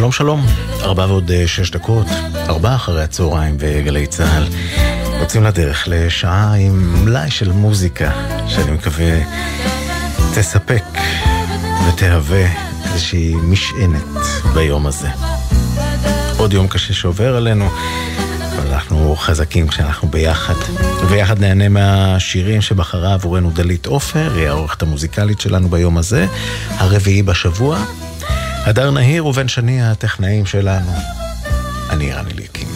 שלום שלום, 4:06, 4:00 אחרי הצהריים בגלי צהל. יוצאים לדרך לשעה עם מלאי של מוזיקה שאני מקווה תספק ותהווה איזושהי משענת ביום הזה. עוד יום קשה שעובר עלינו, אבל אנחנו חזקים כשאנחנו ביחד. וביחד נהנה מהשירים שבחרה עבורנו דלית אופר, היא העורכת המוזיקלית שלנו ביום הזה, הרביעי בשבוע. הדר נהיר ובן שני הטכנאים שלנו. אני ערן אליקים.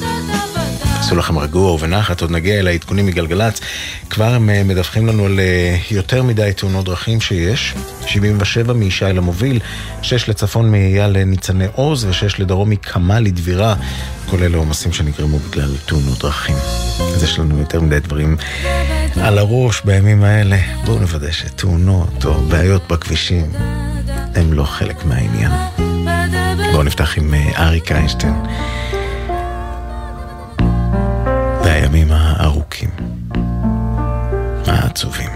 עשו לכם רגוע ובנחת, עוד נגיע אל העדכונים מגלגלץ. כבר הם מדווחים לנו על יותר מדי תאונות דרכים שיש. 77 מישי למוביל, 6 לצפון מאייה לניצני עוז ו6 לדרום מקמה לדבירה, כולל העומסים שנגרמו בגלל תאונות דרכים. אז יש לנו יותר מדי דברים על הראש בימים האלה. בואו נוודא שתאונות או בעיות בכבישים הם לא חלק מהעניין. בואו נפתח עם אריק איינשטיין והימים הארוכים העצובים.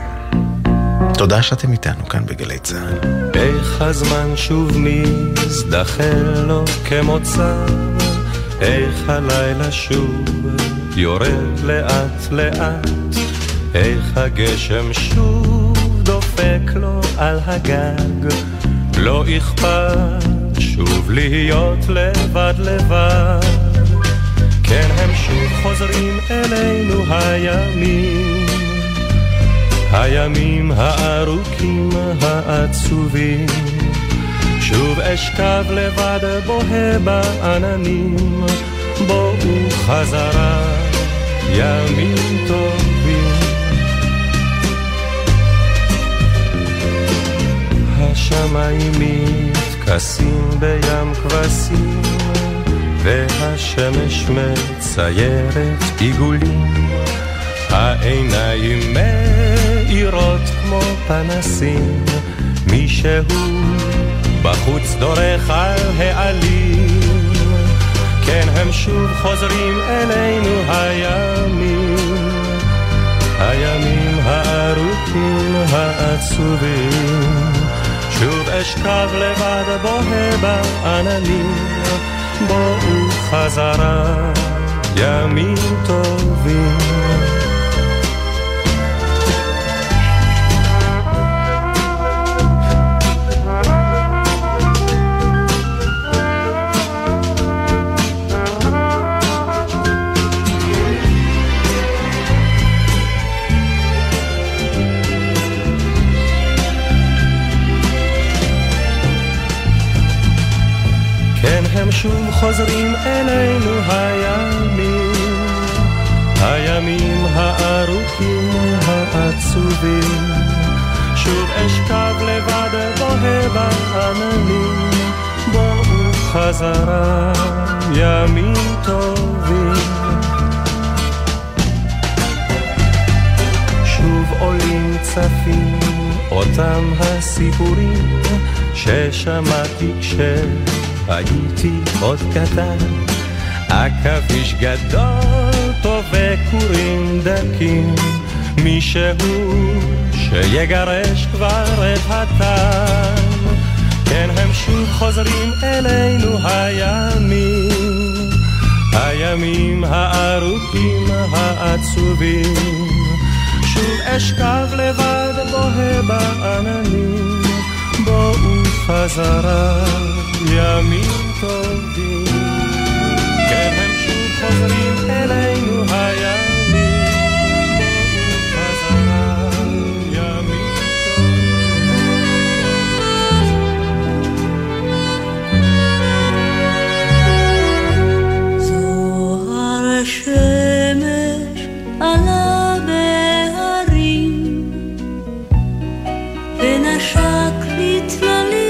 תודה שאתם איתנו כאן בגלי צהל. איך הזמן שוב מזדחל לו כמוצא, איך הלילה שוב יורד לאט לאט, איך הגשם שוב דופק לו על הגג, לא אכפת שוב להיות לבד לבד. כן, הם שוב חוזרים אלינו הימים, הימים הארוכים העצובים. שוב אשכב לבד בוהה בעננים, בואו חזרה ימים טובים. השמיים מתכסים בים כבשים, והשמש מציירת עיגולים, העיניים מאירות כמו פנסים, מישהו בחוץ דורך על העלים. כן, הם שוב חוזרים אלינו הימים, הימים הארוכים העצובים. שוב אשכב לבד בוהה בעננים, בואו חזרה ימים טובים. הם שוב חוזרים אלינו הימים, הימים הארוכים העצובים. שוב אשכב לבד בוהה בעננים, בואו חזרה ימים טובים. שוב עולים צפים אותם הסיפורים ששמעתי הייתי עוד קטן, עכביש גדול טוב וקורים דקים, מישהו שיגרש כבר את הטעם. כן, הם שוב חוזרים אלינו הימים, הימים הארוכים העצובים. שוב אשכב לבד בוהה בעננים, בואו חזרה ימים טובים. כן, הם שוב חוזרים אלינו הימים, חזרה ימים טובים. זוהר שמש עלה בהרים, ונשק לטללים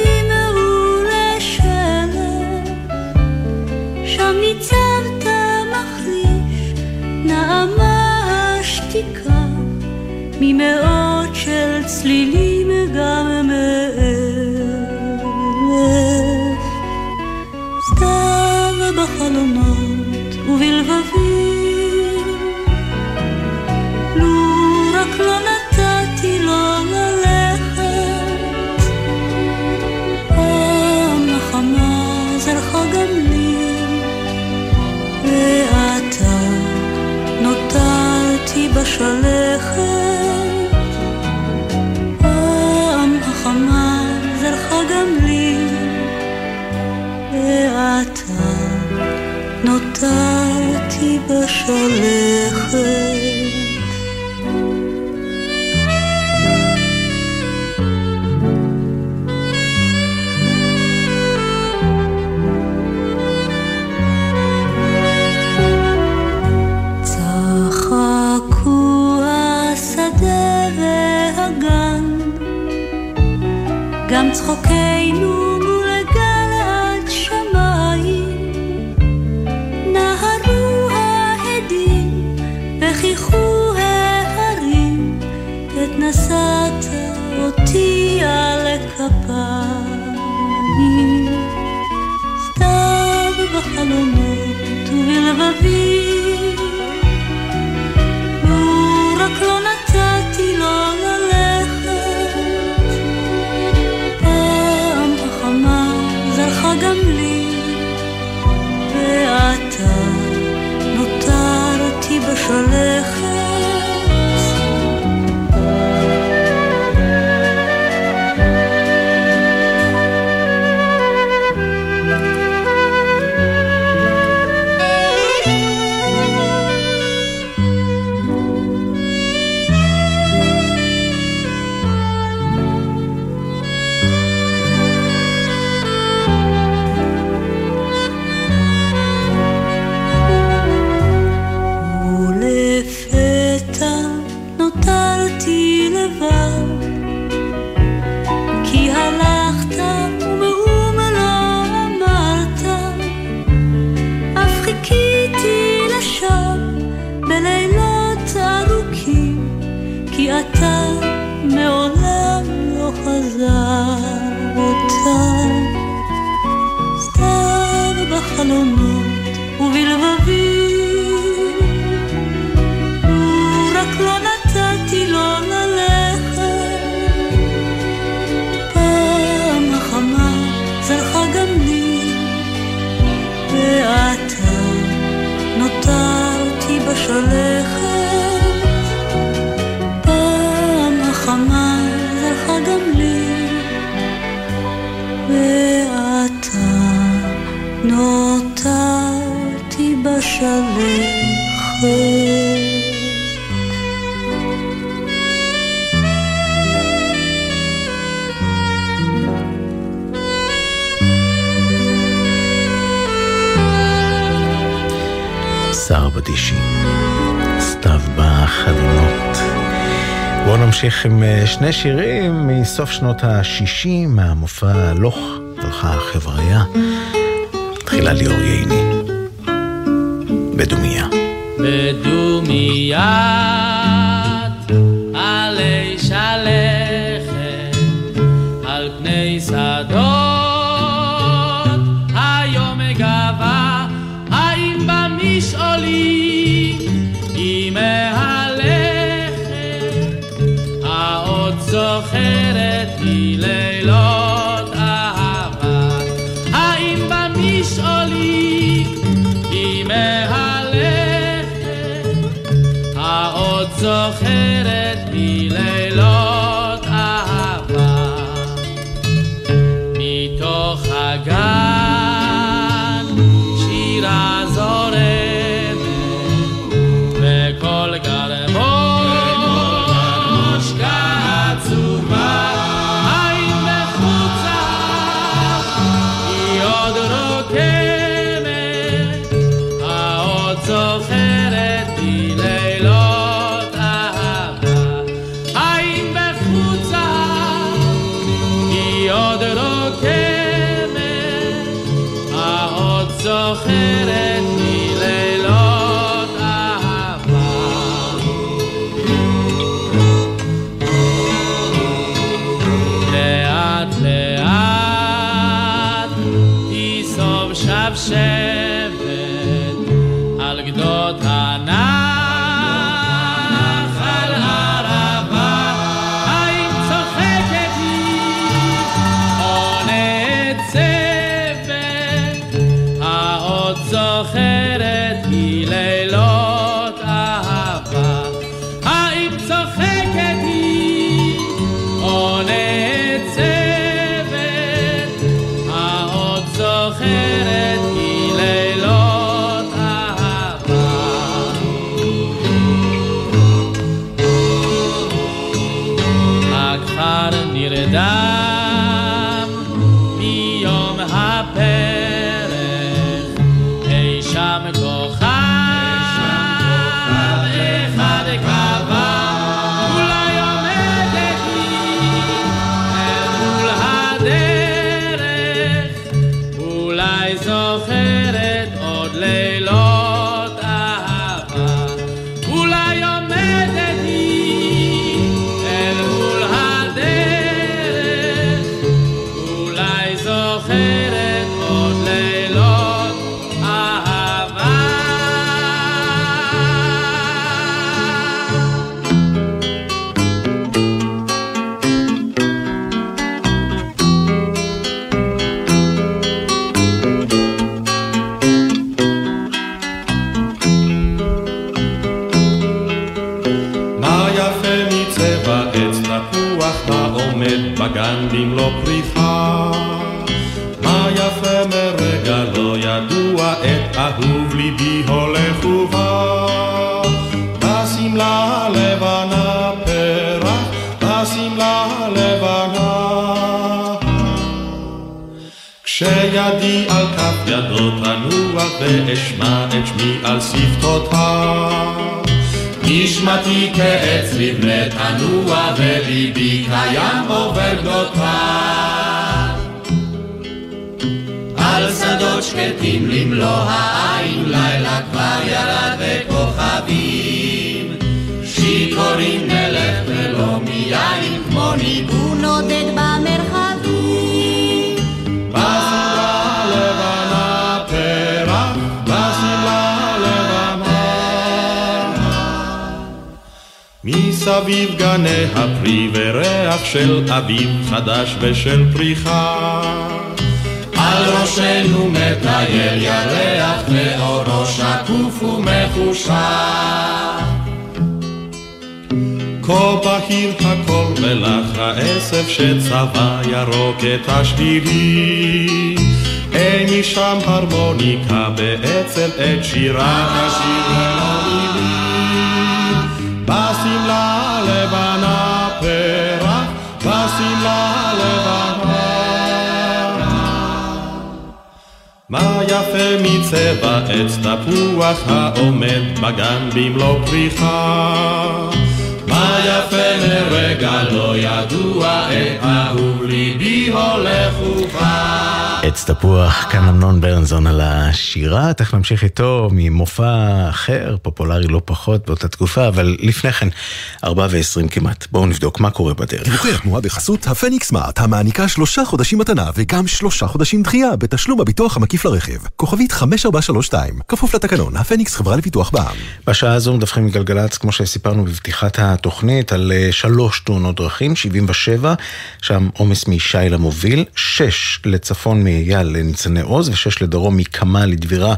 ממאות של צלילים גם מאלף. סתיו בחלומות ובלבבים, לו רק לא נתתי לו ללכת, עם נחמה זרחה גם בשלכת פעם החמה זרחה גם לי, ואתה נותרתי בשלכת. גם צחוקנו מול גל עד שמיים, נהרו ההדים וחיכו ההרים, את נשאת אותי על כפיים. סתיו בחלומות ובלבבי, לו רק לא נתתי לו גם לי, ואתה נותרתי בשלכת. נמשיך עם שני שירים מסוף שנות ה-60 מהמופע לוך הלכה החבריה. תחילה ליאור ייני, בדומיה. בדומיית עלי שלכת על פני שדות, היום מגבה האם במשעולים היא מהלכת. זוכרת לי לילות אהבה, האם במשעולים היא מהלכת. העוד זוכרת לי לילות אהבה, מתוך הגן שירה זורמת וכל גרמות זוכרת לי לילות אהבה. האם בגן במלוא פריחה, מה יפה מרגע לא ידוע, את אהוב ליבי הולך ובא. בשמלה הלבנה פרח, בשמלה הלבנה, כשידי על כף ידו תנוח, ואשמע את שמי על שפתותיו. נשמתי כעץ לבני תנוע, וליבי קיים עובר גדותיו. על שדות שקטים למלוא העין, לילה כבר ירד וכוכבים. שיכורים נלך ולא מיין, כמו ניגון עודד במרחבים. בשמלה לבנה פרח, בשמלה לבנה. מסביב גני הפרי וריח של אביב חדש ושל פריחה. על ראשנו מטייל ירח, לאורו שקוף ומחושה. כה בהיר הכל מלח העשב שצבע ירוק את השבירים. איני שם הרמוניקה בעצל את שירה השיר ולא מילים. בשמלה לבנה פרח, בשמלה לבנה. מה יפה מצבע עץ תפוח העומד בגן במלוא פריחה. מה יפה לרגע לא ידוע, אהוב ליבי הולך ובא. עץ תפוח, כאן אמנון ברנזון על השירה. תכף נמשיך איתו ממופע אחר, פופולרי לא פחות באותה תקופה, אבל לפני כן 4:20 כמעט. בואו נבדוק מה קורה בדרך. דיווחי התנועה בחסות הפניקס מארט, המעניקה 3 חודשים מתנה וגם 3 חודשים דחייה בתשלום הביטוח המקיף לרכב. כוכבית 5432, כפוף לתקנון. הפניקס, חברה לפיתוח בע"מ. בשעה הזו מדווחים מגלגלצ, כמו שסיפרנו בפתיחת התוכנית, על 3 תאונות דרכים, 77, שם עומס מישי למוביל, 6 לצפון מאייל לניצני עוז, ו6 לדרום מקמה לדבירה,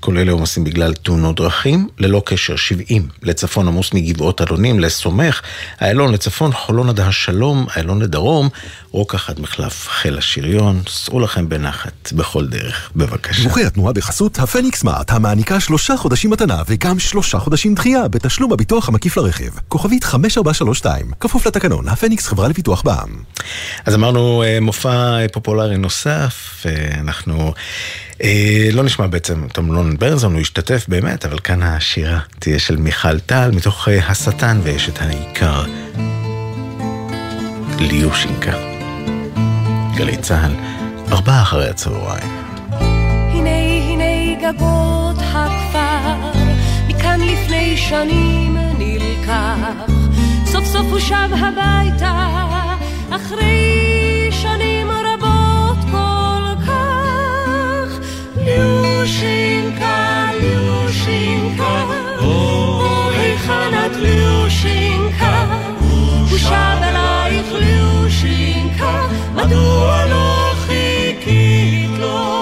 כולל עומסים בגלל תאונות דרכים, ללא קשר. 70 לצפון עמוס מגבעות אלונים לסומך, איילון לצפון, חולון עד השלום, איילון לדרום, רוקח עד מחלף חיל השריון. סעו לכם בנחת בכל דרך, בבקשה. דיווחי התנועה בחסות הפניקס מארט, המעניקה 3 חודשים מתנה וגם 3 חודשים דחייה בתשלום הביטוח המקיף לרכב. כוכבית 5432, כפוף לתקנון. הפניקס, חברה לפיתוח בע"מ. אז אמרנו מופע פופולרי נוסף, אנחנו לא נשמע בעצם את אמנון ברנזון, הוא השתתף באמת, אבל כאן השירה תהיה של מיכל טל, מתוך השטן ויש את העיקר. ליושינקה, גלי צהל, 4:00 אחרי הצהריים. הנה הנה גגות הכפר, מכאן לפני שנים נלקח, סוף סוף הוא שב הביתה אחרי שנים רבות כל כך. ליושינקה, ליושינקה, או היכן את ליושינקה, הוא שב אלייך ליושינקה, מדוע לא חיכית לו?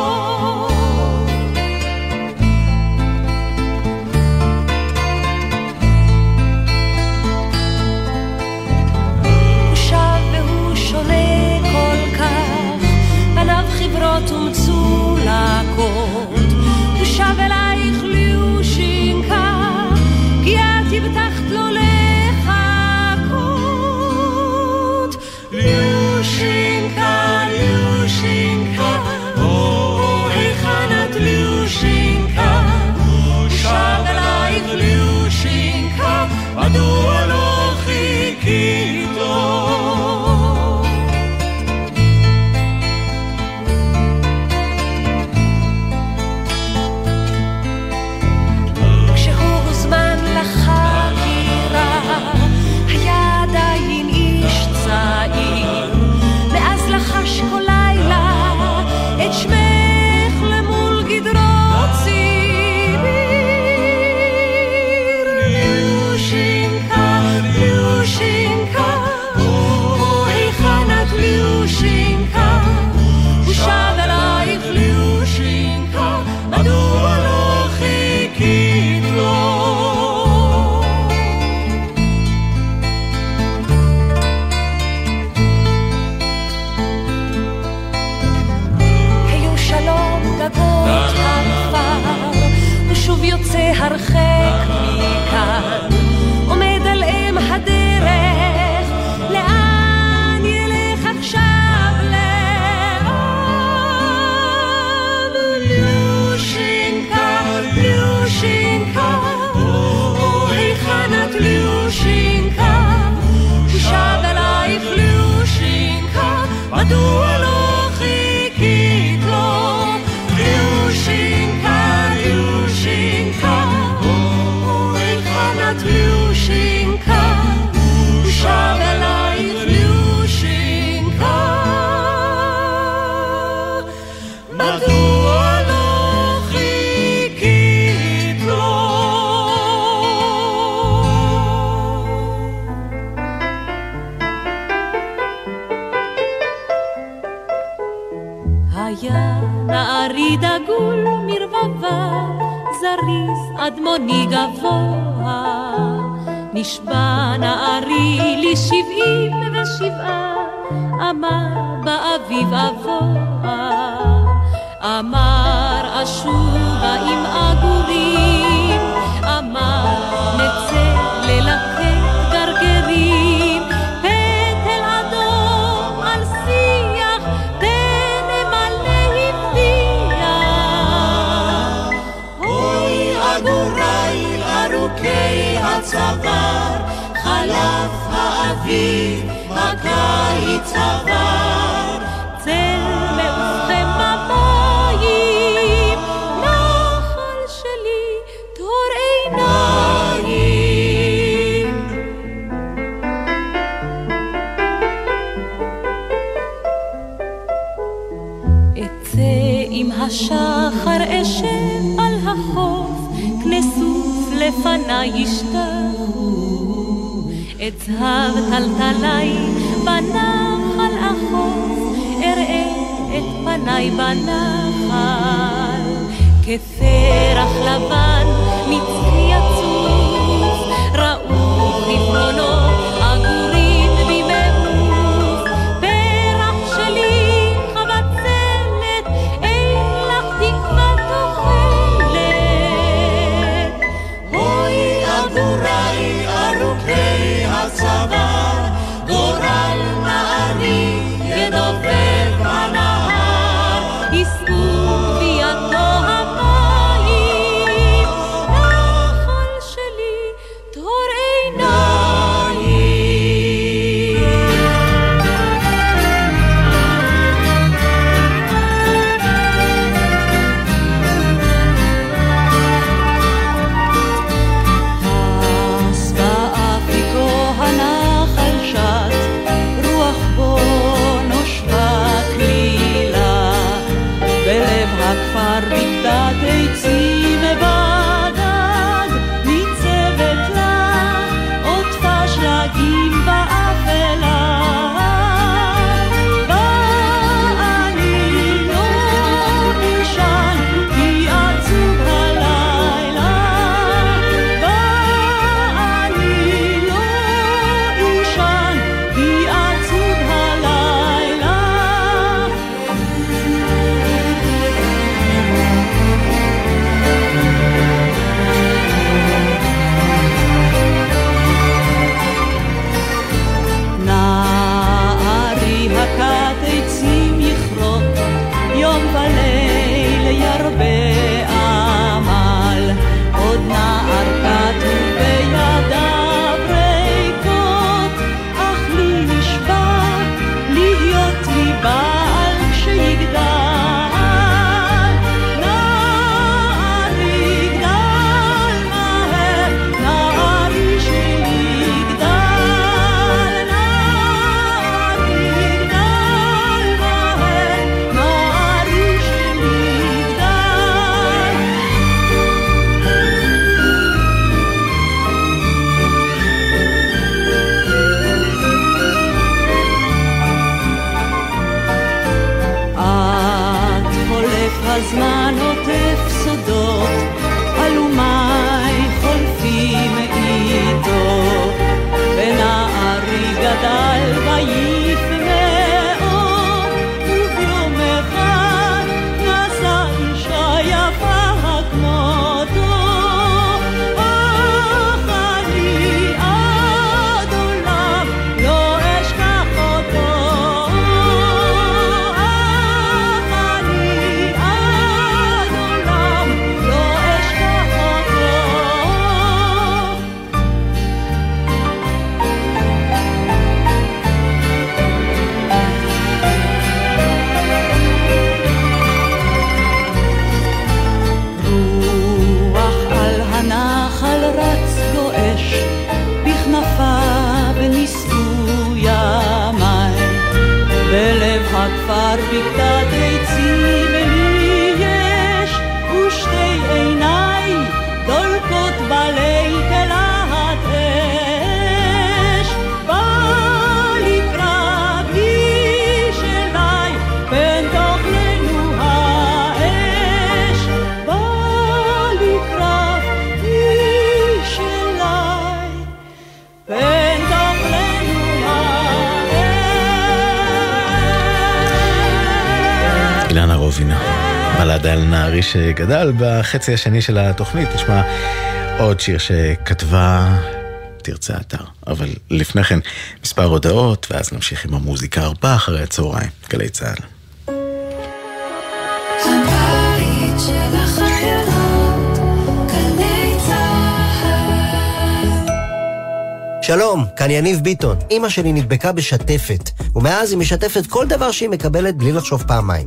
תומצו לקות, תושב אלייך ליושינקה, כי את הבטחת לו לך Luschinka, שב אלייך Luschinka, מדוע לא חיכית לו? Luschinka, Luschinka, oh, היכן את Luschinka, שב אלייך Luschinka, מדוע? דגול מרבבה, זריז אדמוני גבוה, נשבע נערי לי 77, אמר באביב אבוה, אמר אשובה עם אגורים, אמר נצא ללקט גרגרים, פטל אדום על שיח הצוואר, חלף האביב, הקיץ עבר, צל מעופכם במים, נחל שלי תור עיניים. אצא עם השחר אשב על החוף, כנסו לפני ישתחו את זהב טלטלי בנחל החוף, אראה את פני בנחל כפרח לבן מצחי יצוף, ראו חפרונו עגורים במעוף, פרח שלי חבצלת, אין לך תקווה תוחלת, הוי אגורי ארוכי הצוואר, גורל נערי ידובב הנהר, יסעו בידו המים, נחל שלי תור עיניים. מבינה. בלדה על נערי שגדל בחצי השני של התוכנית. נשמע עוד שיר שכתבה תרצה אתר. אבל לפני כן מספר הודעות, ואז נמשיך עם המוזיקה 4 אחרי הצהריים. גלי צהל. הבית של החברות, גלי צהל. שלום, כאן יניב ביטון. אמא שלי נדבקה בשטפת, ומאז היא משתפת כל דבר שהיא מקבלת בלי לחשוב פעמיים.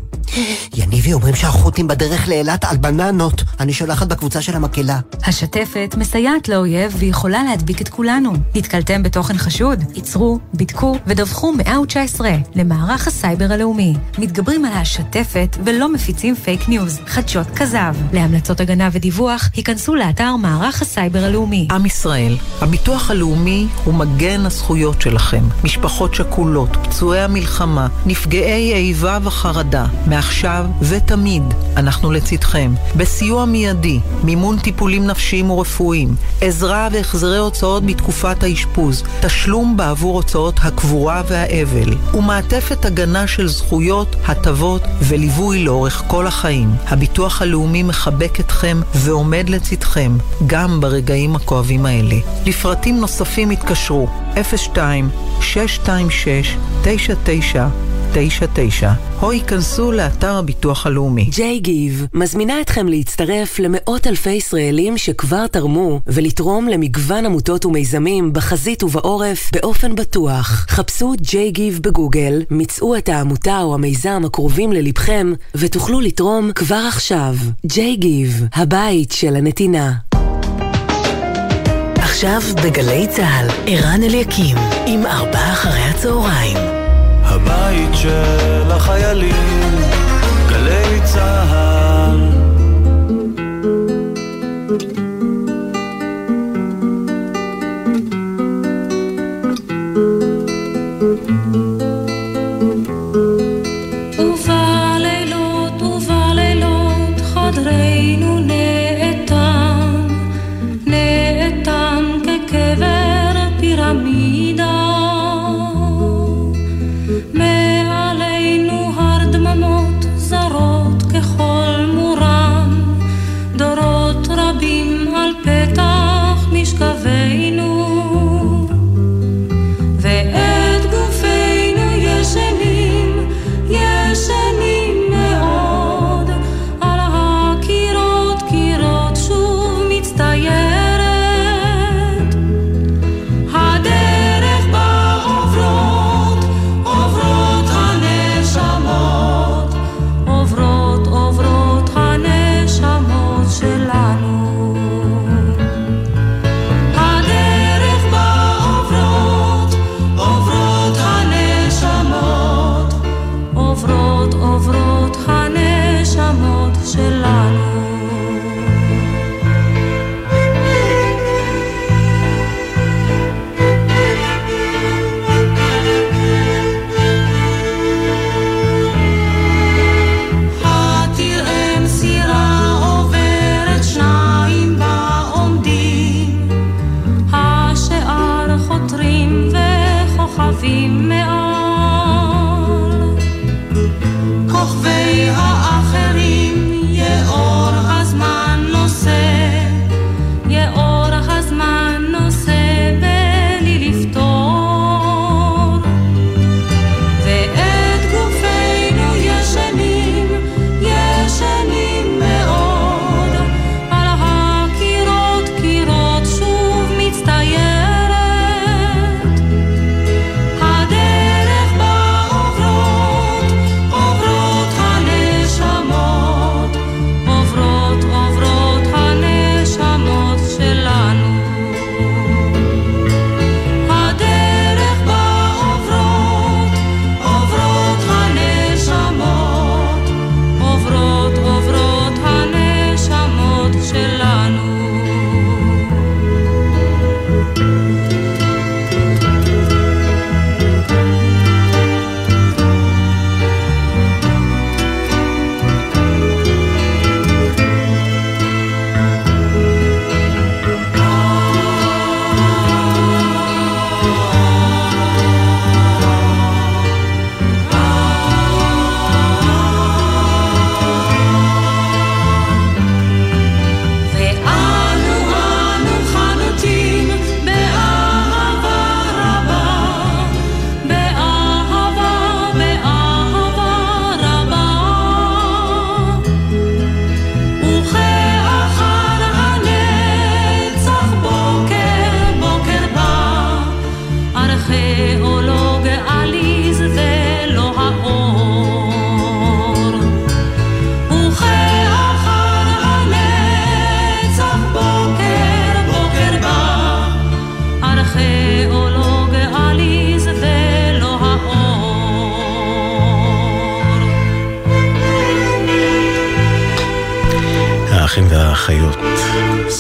יניבי, אומרים שהחות'ים בדרך לאילת על בננות. אני שולחת בקבוצה של המקהלה. השתפת מסייעת לאויב ויכולה להדביק את כולנו. נתקלתם בתוכן חשוד? ייצרו, בדקו ודווחו 119 למערך הסייבר הלאומי. מתגברים על השתפת ולא מפיצים פייק ניוז, חדשות כזב. להמלצות הגנה ודיווח, היכנסו לאתר מערך הסייבר הלאומי. עם ישראל, הביטוח הלאומי הוא מגן הזכויות שלכם. משפחות שכולות, פצועי המלחמה, נפגעי איבה וחרדה. מעכשיו ותמיד אנחנו לצדכם בסיוע מיידי, מימון טיפולים נפשיים ורפואיים, עזרה והחזרי הוצאות בתקופת האשפוז, תשלום בעבור הוצאות הקבורה והאבל, ומעטפת הגנה של זכויות, הטבות וליווי לאורך כל החיים. הביטוח הלאומי מחבק אתכם ועומד לצדכם גם ברגעים הכואבים האלה. לפרטים נוספים התקשרו 02-626-9999 או ייכנסו לאתר הביטוח הלאומי. ג'יי גיב מזמינה אתכם להצטרף למאות אלפי ישראלים שכבר תרמו ולתרום למגוון עמותות ומיזמים בחזית ובעורף באופן בטוח. חפשו ג'יי גיב בגוגל, מצאו את העמותה או המיזם הקרובים ללבכם ותוכלו לתרום כבר עכשיו. ג'יי גיב, הבית של הנתינה. עכשיו בגלי צהל, ערן אליקים עם 4 אחרי הצהריים. הבית של החיילים, גלי צהל. ובלילות, ובלילות חדרנו נאטם, נאטם כקבר פירמידה.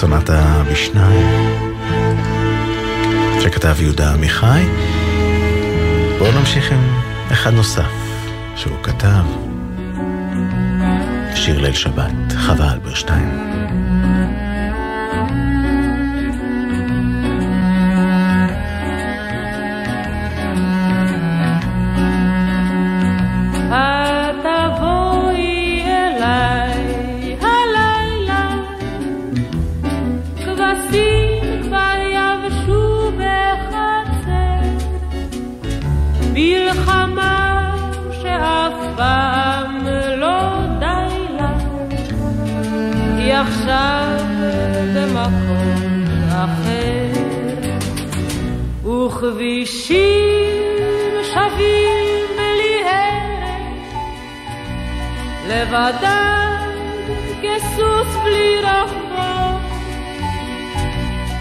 סונטה בשניים שכתב יהודה עמיחי. בואו נמשיך עם אחד נוסף שהוא כתב, שיר ליל שבת, חווה אלברשטיין. עכשיו במקום אחר וכבישים שווים בלי הרף, לבדם כסוס בלי רחבו,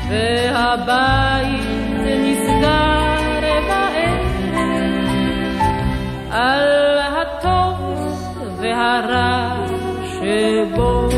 והבית נסגר בערב על הטוב והרע שבו.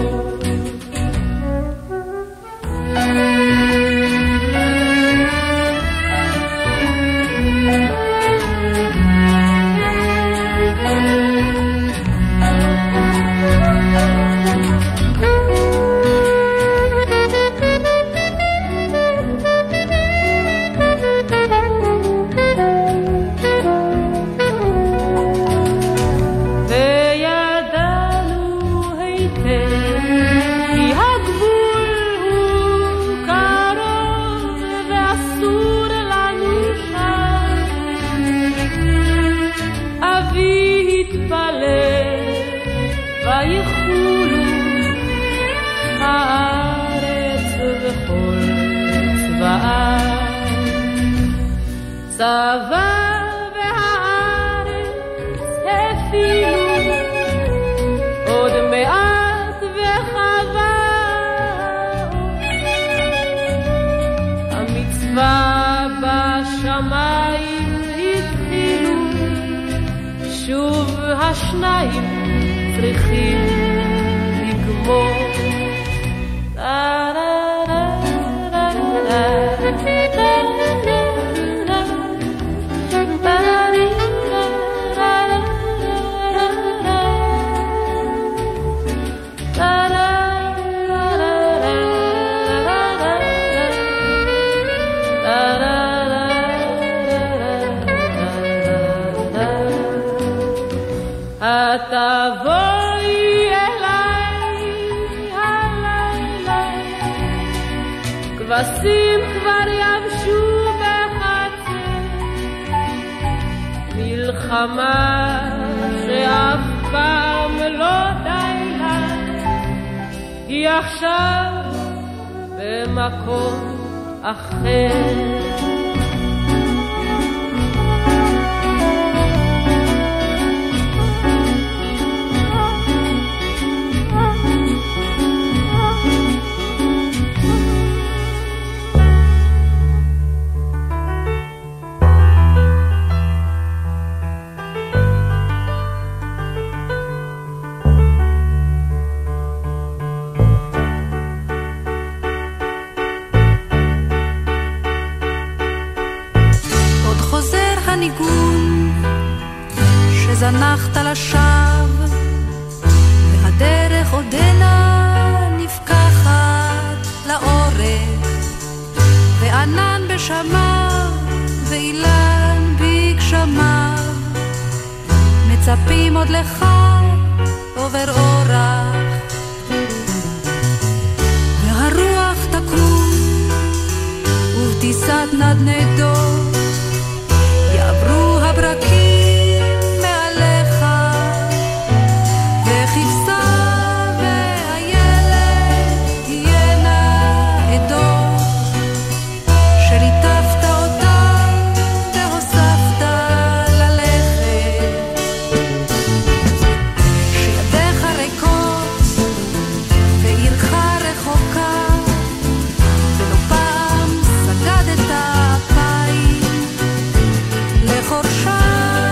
השניים צריכים לגמור. תבואי אליי הלילה, כבשים כבר יבשו בחצר, מלחמה שאף פעם לא די לה, היא עכשיו במקום אחר. זנחת לשווא והדרך עודנה נפקחת לאורך, וענן בשמיו ואילן בגשמיו מצפים עוד לך עובר אורח, והרוח תקום ובטיסת נדנדות יעברו הברקים חורשה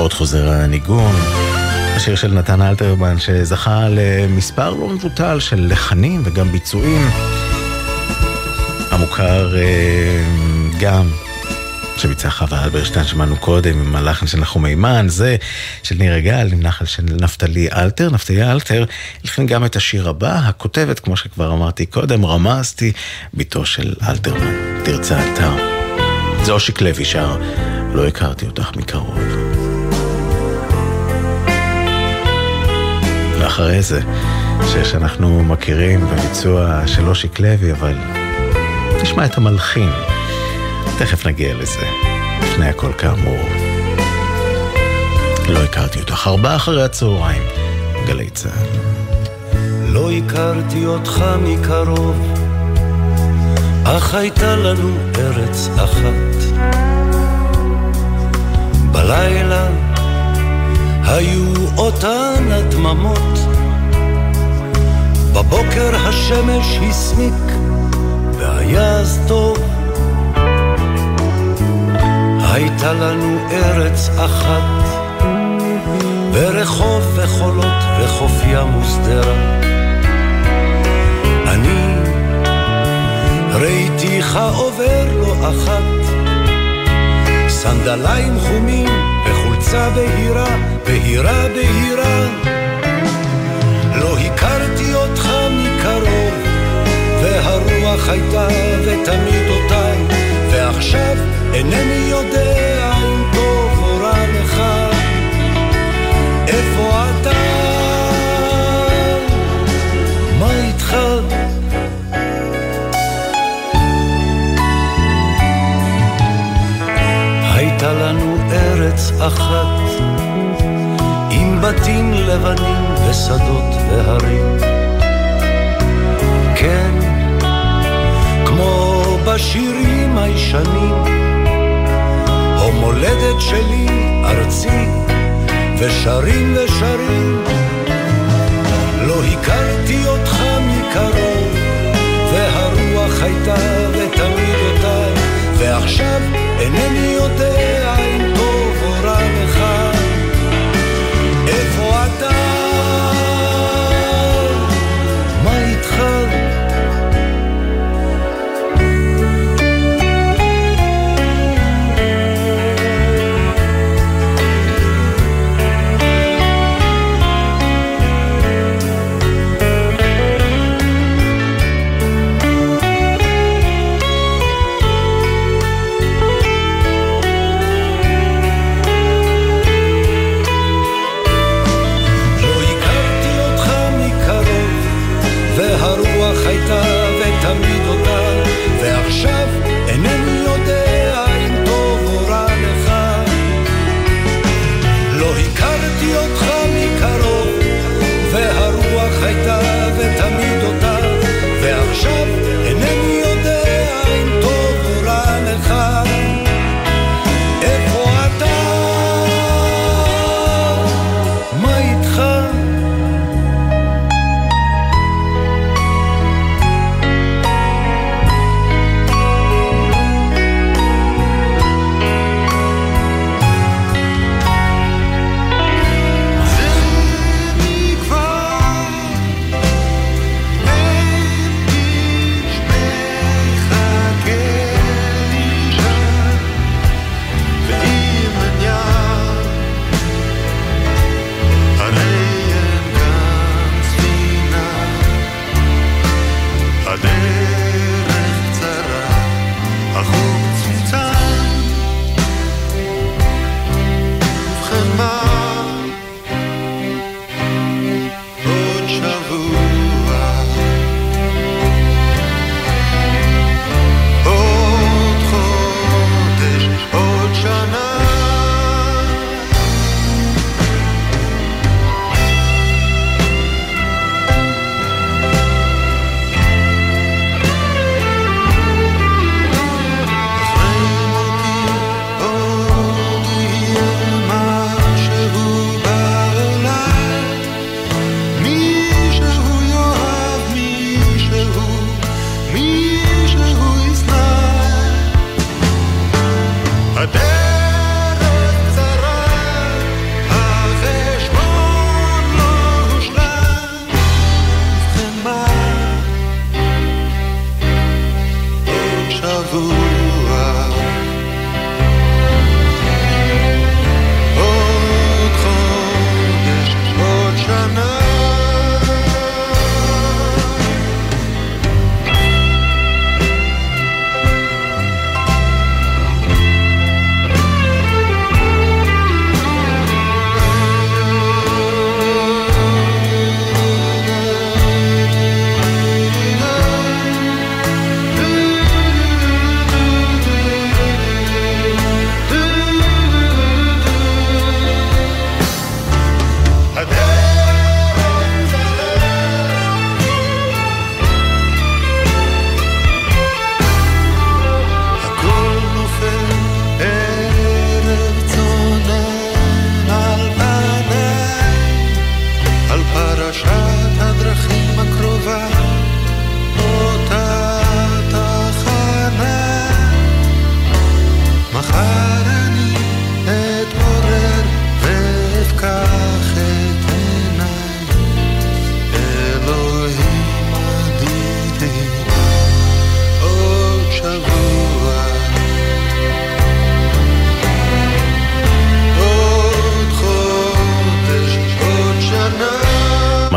עוד חוזר הניגון, השיר של נתן אלתרמן שזכה למספר לא מבוטל של לחנים וגם ביצועים, המוכר גם שביצע חווה אלברשטיין שמענו קודם עם הלחן של נחום אימן, זה של ניר גל עם נחל של נפתלי אלתר, לכן גם את השיר הבא, הכותבת כמו שכבר אמרתי קודם, רמזתי, ביתו של אלתרמן, תרצה אתה. זה אושיק לוי שר, לא הכרתי אותך מקרוב. ואחרי זה, שאנחנו מכירים בביצוע של אושיק לוי, אבל נשמע את המלחין. תכף נגיע לזה, לפני הכל כאמור. לא הכרתי אותך, 4:00 אחרי הצהריים, גלי צהל. לא הכרתי אותך מקרוב, אך הייתה לנו ארץ אחת. בלילה היו אותן הדממות, בבוקר השמש הסמיק והיה אז טוב. הייתה לנו ארץ אחת, ברחוב וחולות וחופיה מוסדרה. אני ראיתיך עובר לא אחת, סנדליים חומים וחולצה בהירה, בהירה בהירה. לא הכרתי אותך מקרוב, והרוח הייתה ותמיד אותי, ועכשיו אינני יודע אם טוב או רע לך. איפה אתה? מה איתך? הייתה לנו ארץ אחת, עם בתים לבנים ושדות והרים. כן, כמו בשירים הישנים, מולדת שלי, ארצי, ושרים ושרים. לא הכרתי אותך מקרוב, והרוח הייתה ותמיד אותה, ועכשיו אינני יודע אם טוב או רע לך. איפה אתה? מה איתך?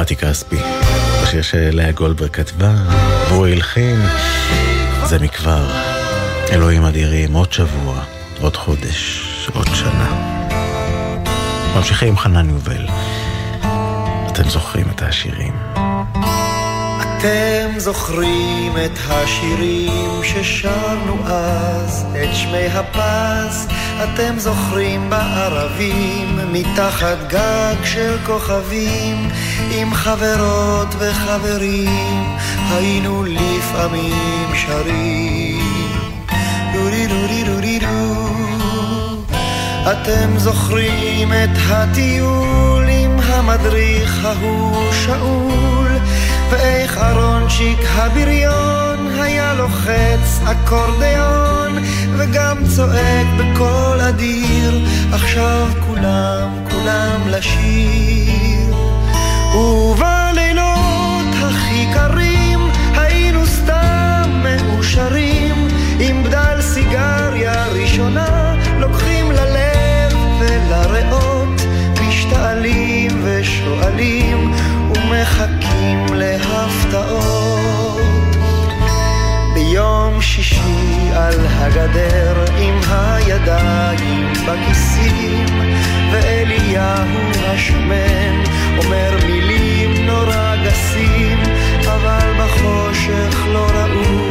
מתי כספי, שיש לאה גולדברג כתבה והוא הלחין. זה מכבר. אלוהים אדירים, עוד שבוע, עוד חודש, עוד שנה. ממשיכים עם חנן יובל. אתם זוכרים את השירים, אתם זוכרים את השירים ששרנו אז, את שמי הפז, אתם זוכרים בערבים, מתחת גג של כוכבים, עם חברות וחברים, היינו לפעמים שרים, דורי דורי דורי דור. אתם זוכרים את הטיול עם המדריך ההוא שאול, ואיך ארון שיק הבריון היה לוחץ אקורדיון וגם צועק בקול אדיר, עכשיו כולם לשיר. ובלילות הכי קרים היינו סתם מאושרים, עם בדל סיגריה ראשונה לוקחים ללב ולריאות, משתעלים ושואלים ומחכים להפתעות. ביום שישי על הגדר עם הידיים בכיסים, ואליהו השמן אומר מילים נורא גסים, אבל בחושך לא ראו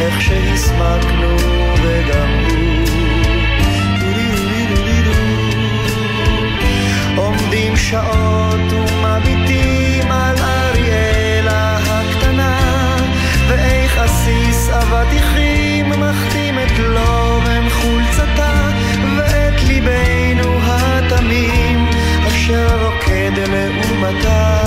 איך שהסמקנו וגמרו. עומדים שעות ומביטים על אריאלה הקטנה, ואיך עסיס אבטיחים מחתים את לובן חולצתה, ואת ליבנו התמים אשר רוקד לעומתה.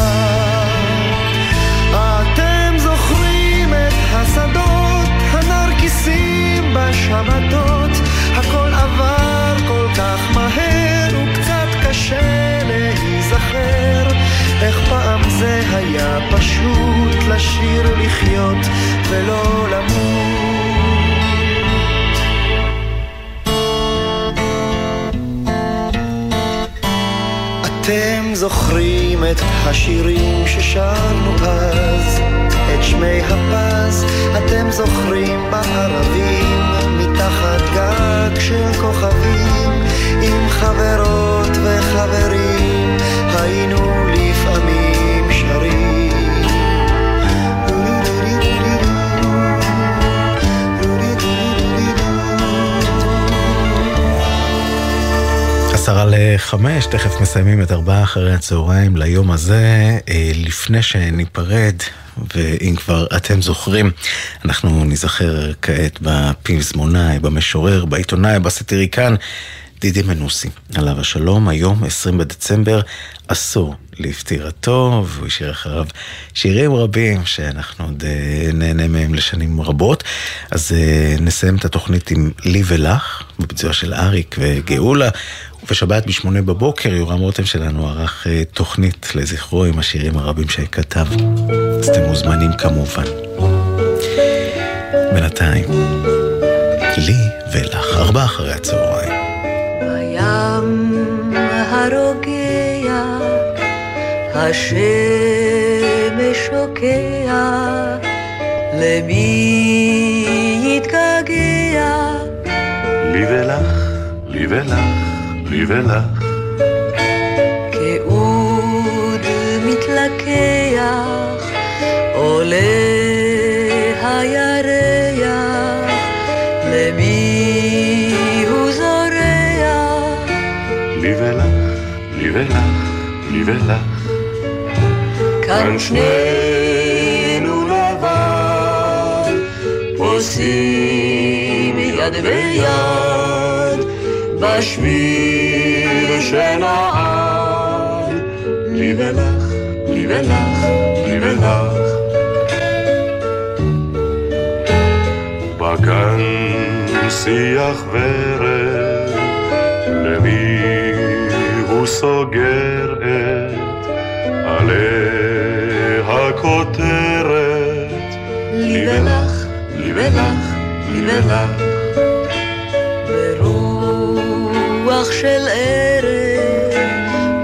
אתם זוכרים את השדות הנרקיסים בשבתות, הכל עבר כל כך מהר וקצת קשה להיזכר, איך פעם זה היה פשוט לשיר לחיות ולא למות. אתם זוכרים את השירים ששרנו אז, את שמי הפז, אתם זוכרים בערבים, מתחת גג של כוכבים, עם חברות וחברים, היינו לפעמים שרים. עשרה לחמש, תכף מסיימים את 4 אחרי הצהריים ליום הזה. לפני שניפרד, ואם כבר אתם זוכרים, אנחנו נזכר כעת בפזמונאי, במשורר, בעיתונאי, בסטיריקן, דידי מנוסי, עליו השלום. היום 20 בדצמבר, עשור לפטירתו, והוא השאיר אחריו שירים רבים שאנחנו עוד נהנה מהם לשנים רבות. אז נסיים את התוכנית עם לי ולך, בביצוע של אריק וגאולה, ובשבת ב8 בבוקר יורם רותם שלנו ערך תוכנית לזכרו עם השירים הרבים שכתב, אז אתם מוזמנים כמובן. בינתיים לי ולך, 4 אחרי הצהריים. ים הרוגע, השמש שוקע, למי יתגעגע? לי ולך, לי ולך, לי ולך. כאוד מתלקח, עולה הירח, למי הוא זורח? לי ולך, לי ולך, לי ולך. כאן שנינו לבד, עושים יד ויד בשביל שנעד. לי ולך, לי ולך, לי ולך. בגן שיח ורד, למי הוא סוגר את עליה כותרת? לי ולך, לי ולך, לי ולך. רוח של ערב,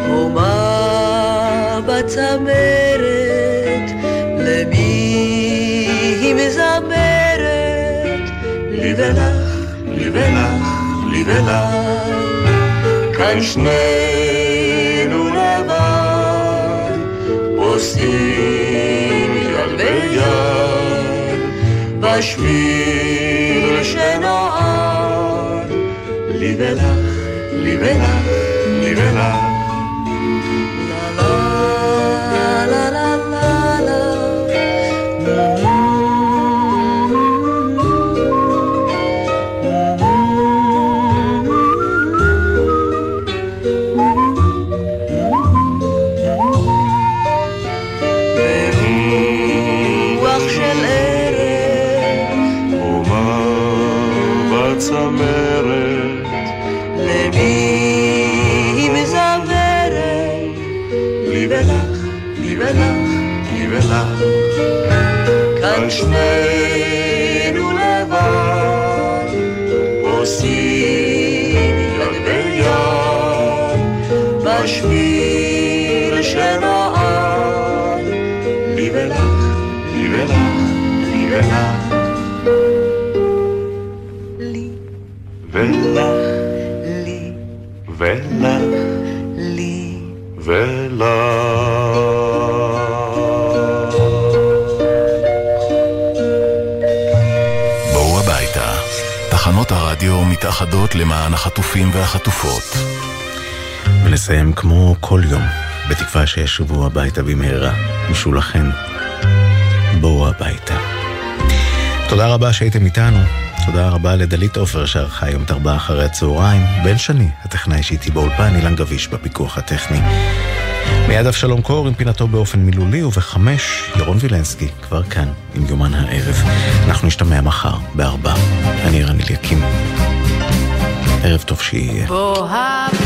הומה בצמרת, מזמרת לי ולך, לי ולך, לי ולך, כאן שנינו לבד עושים יד ביד בשביל שנועד לי ולך, לי ולך, לי ולך. שנינו לבד עושים יד ביד בשביל שנועד לי ולך, לי ולך, לי ולך, לי ולך, לי ולך, לי ולך. הרדיו מתאחדות למען החטופים והחטופות. ונסיים כמו כל יום, בתקווה שישובו הביתה במהרה. משולחן, בואו הביתה. תודה רבה שהייתם איתנו. תודה רבה לדלית אופר שערכה יום תרבה אחרי הצהריים. בן שני, הטכנאי שאיתי באולפן, אילן גביש בפיקוח הטכני. מיד אבשלום קור עם פינתו באופן מילולי, וב-5 ירון וילנסקי כבר כאן עם יומן הערב. אנחנו נשתמע מחר ב-4. אני ערן אליקים. ערב טוב שיהיה.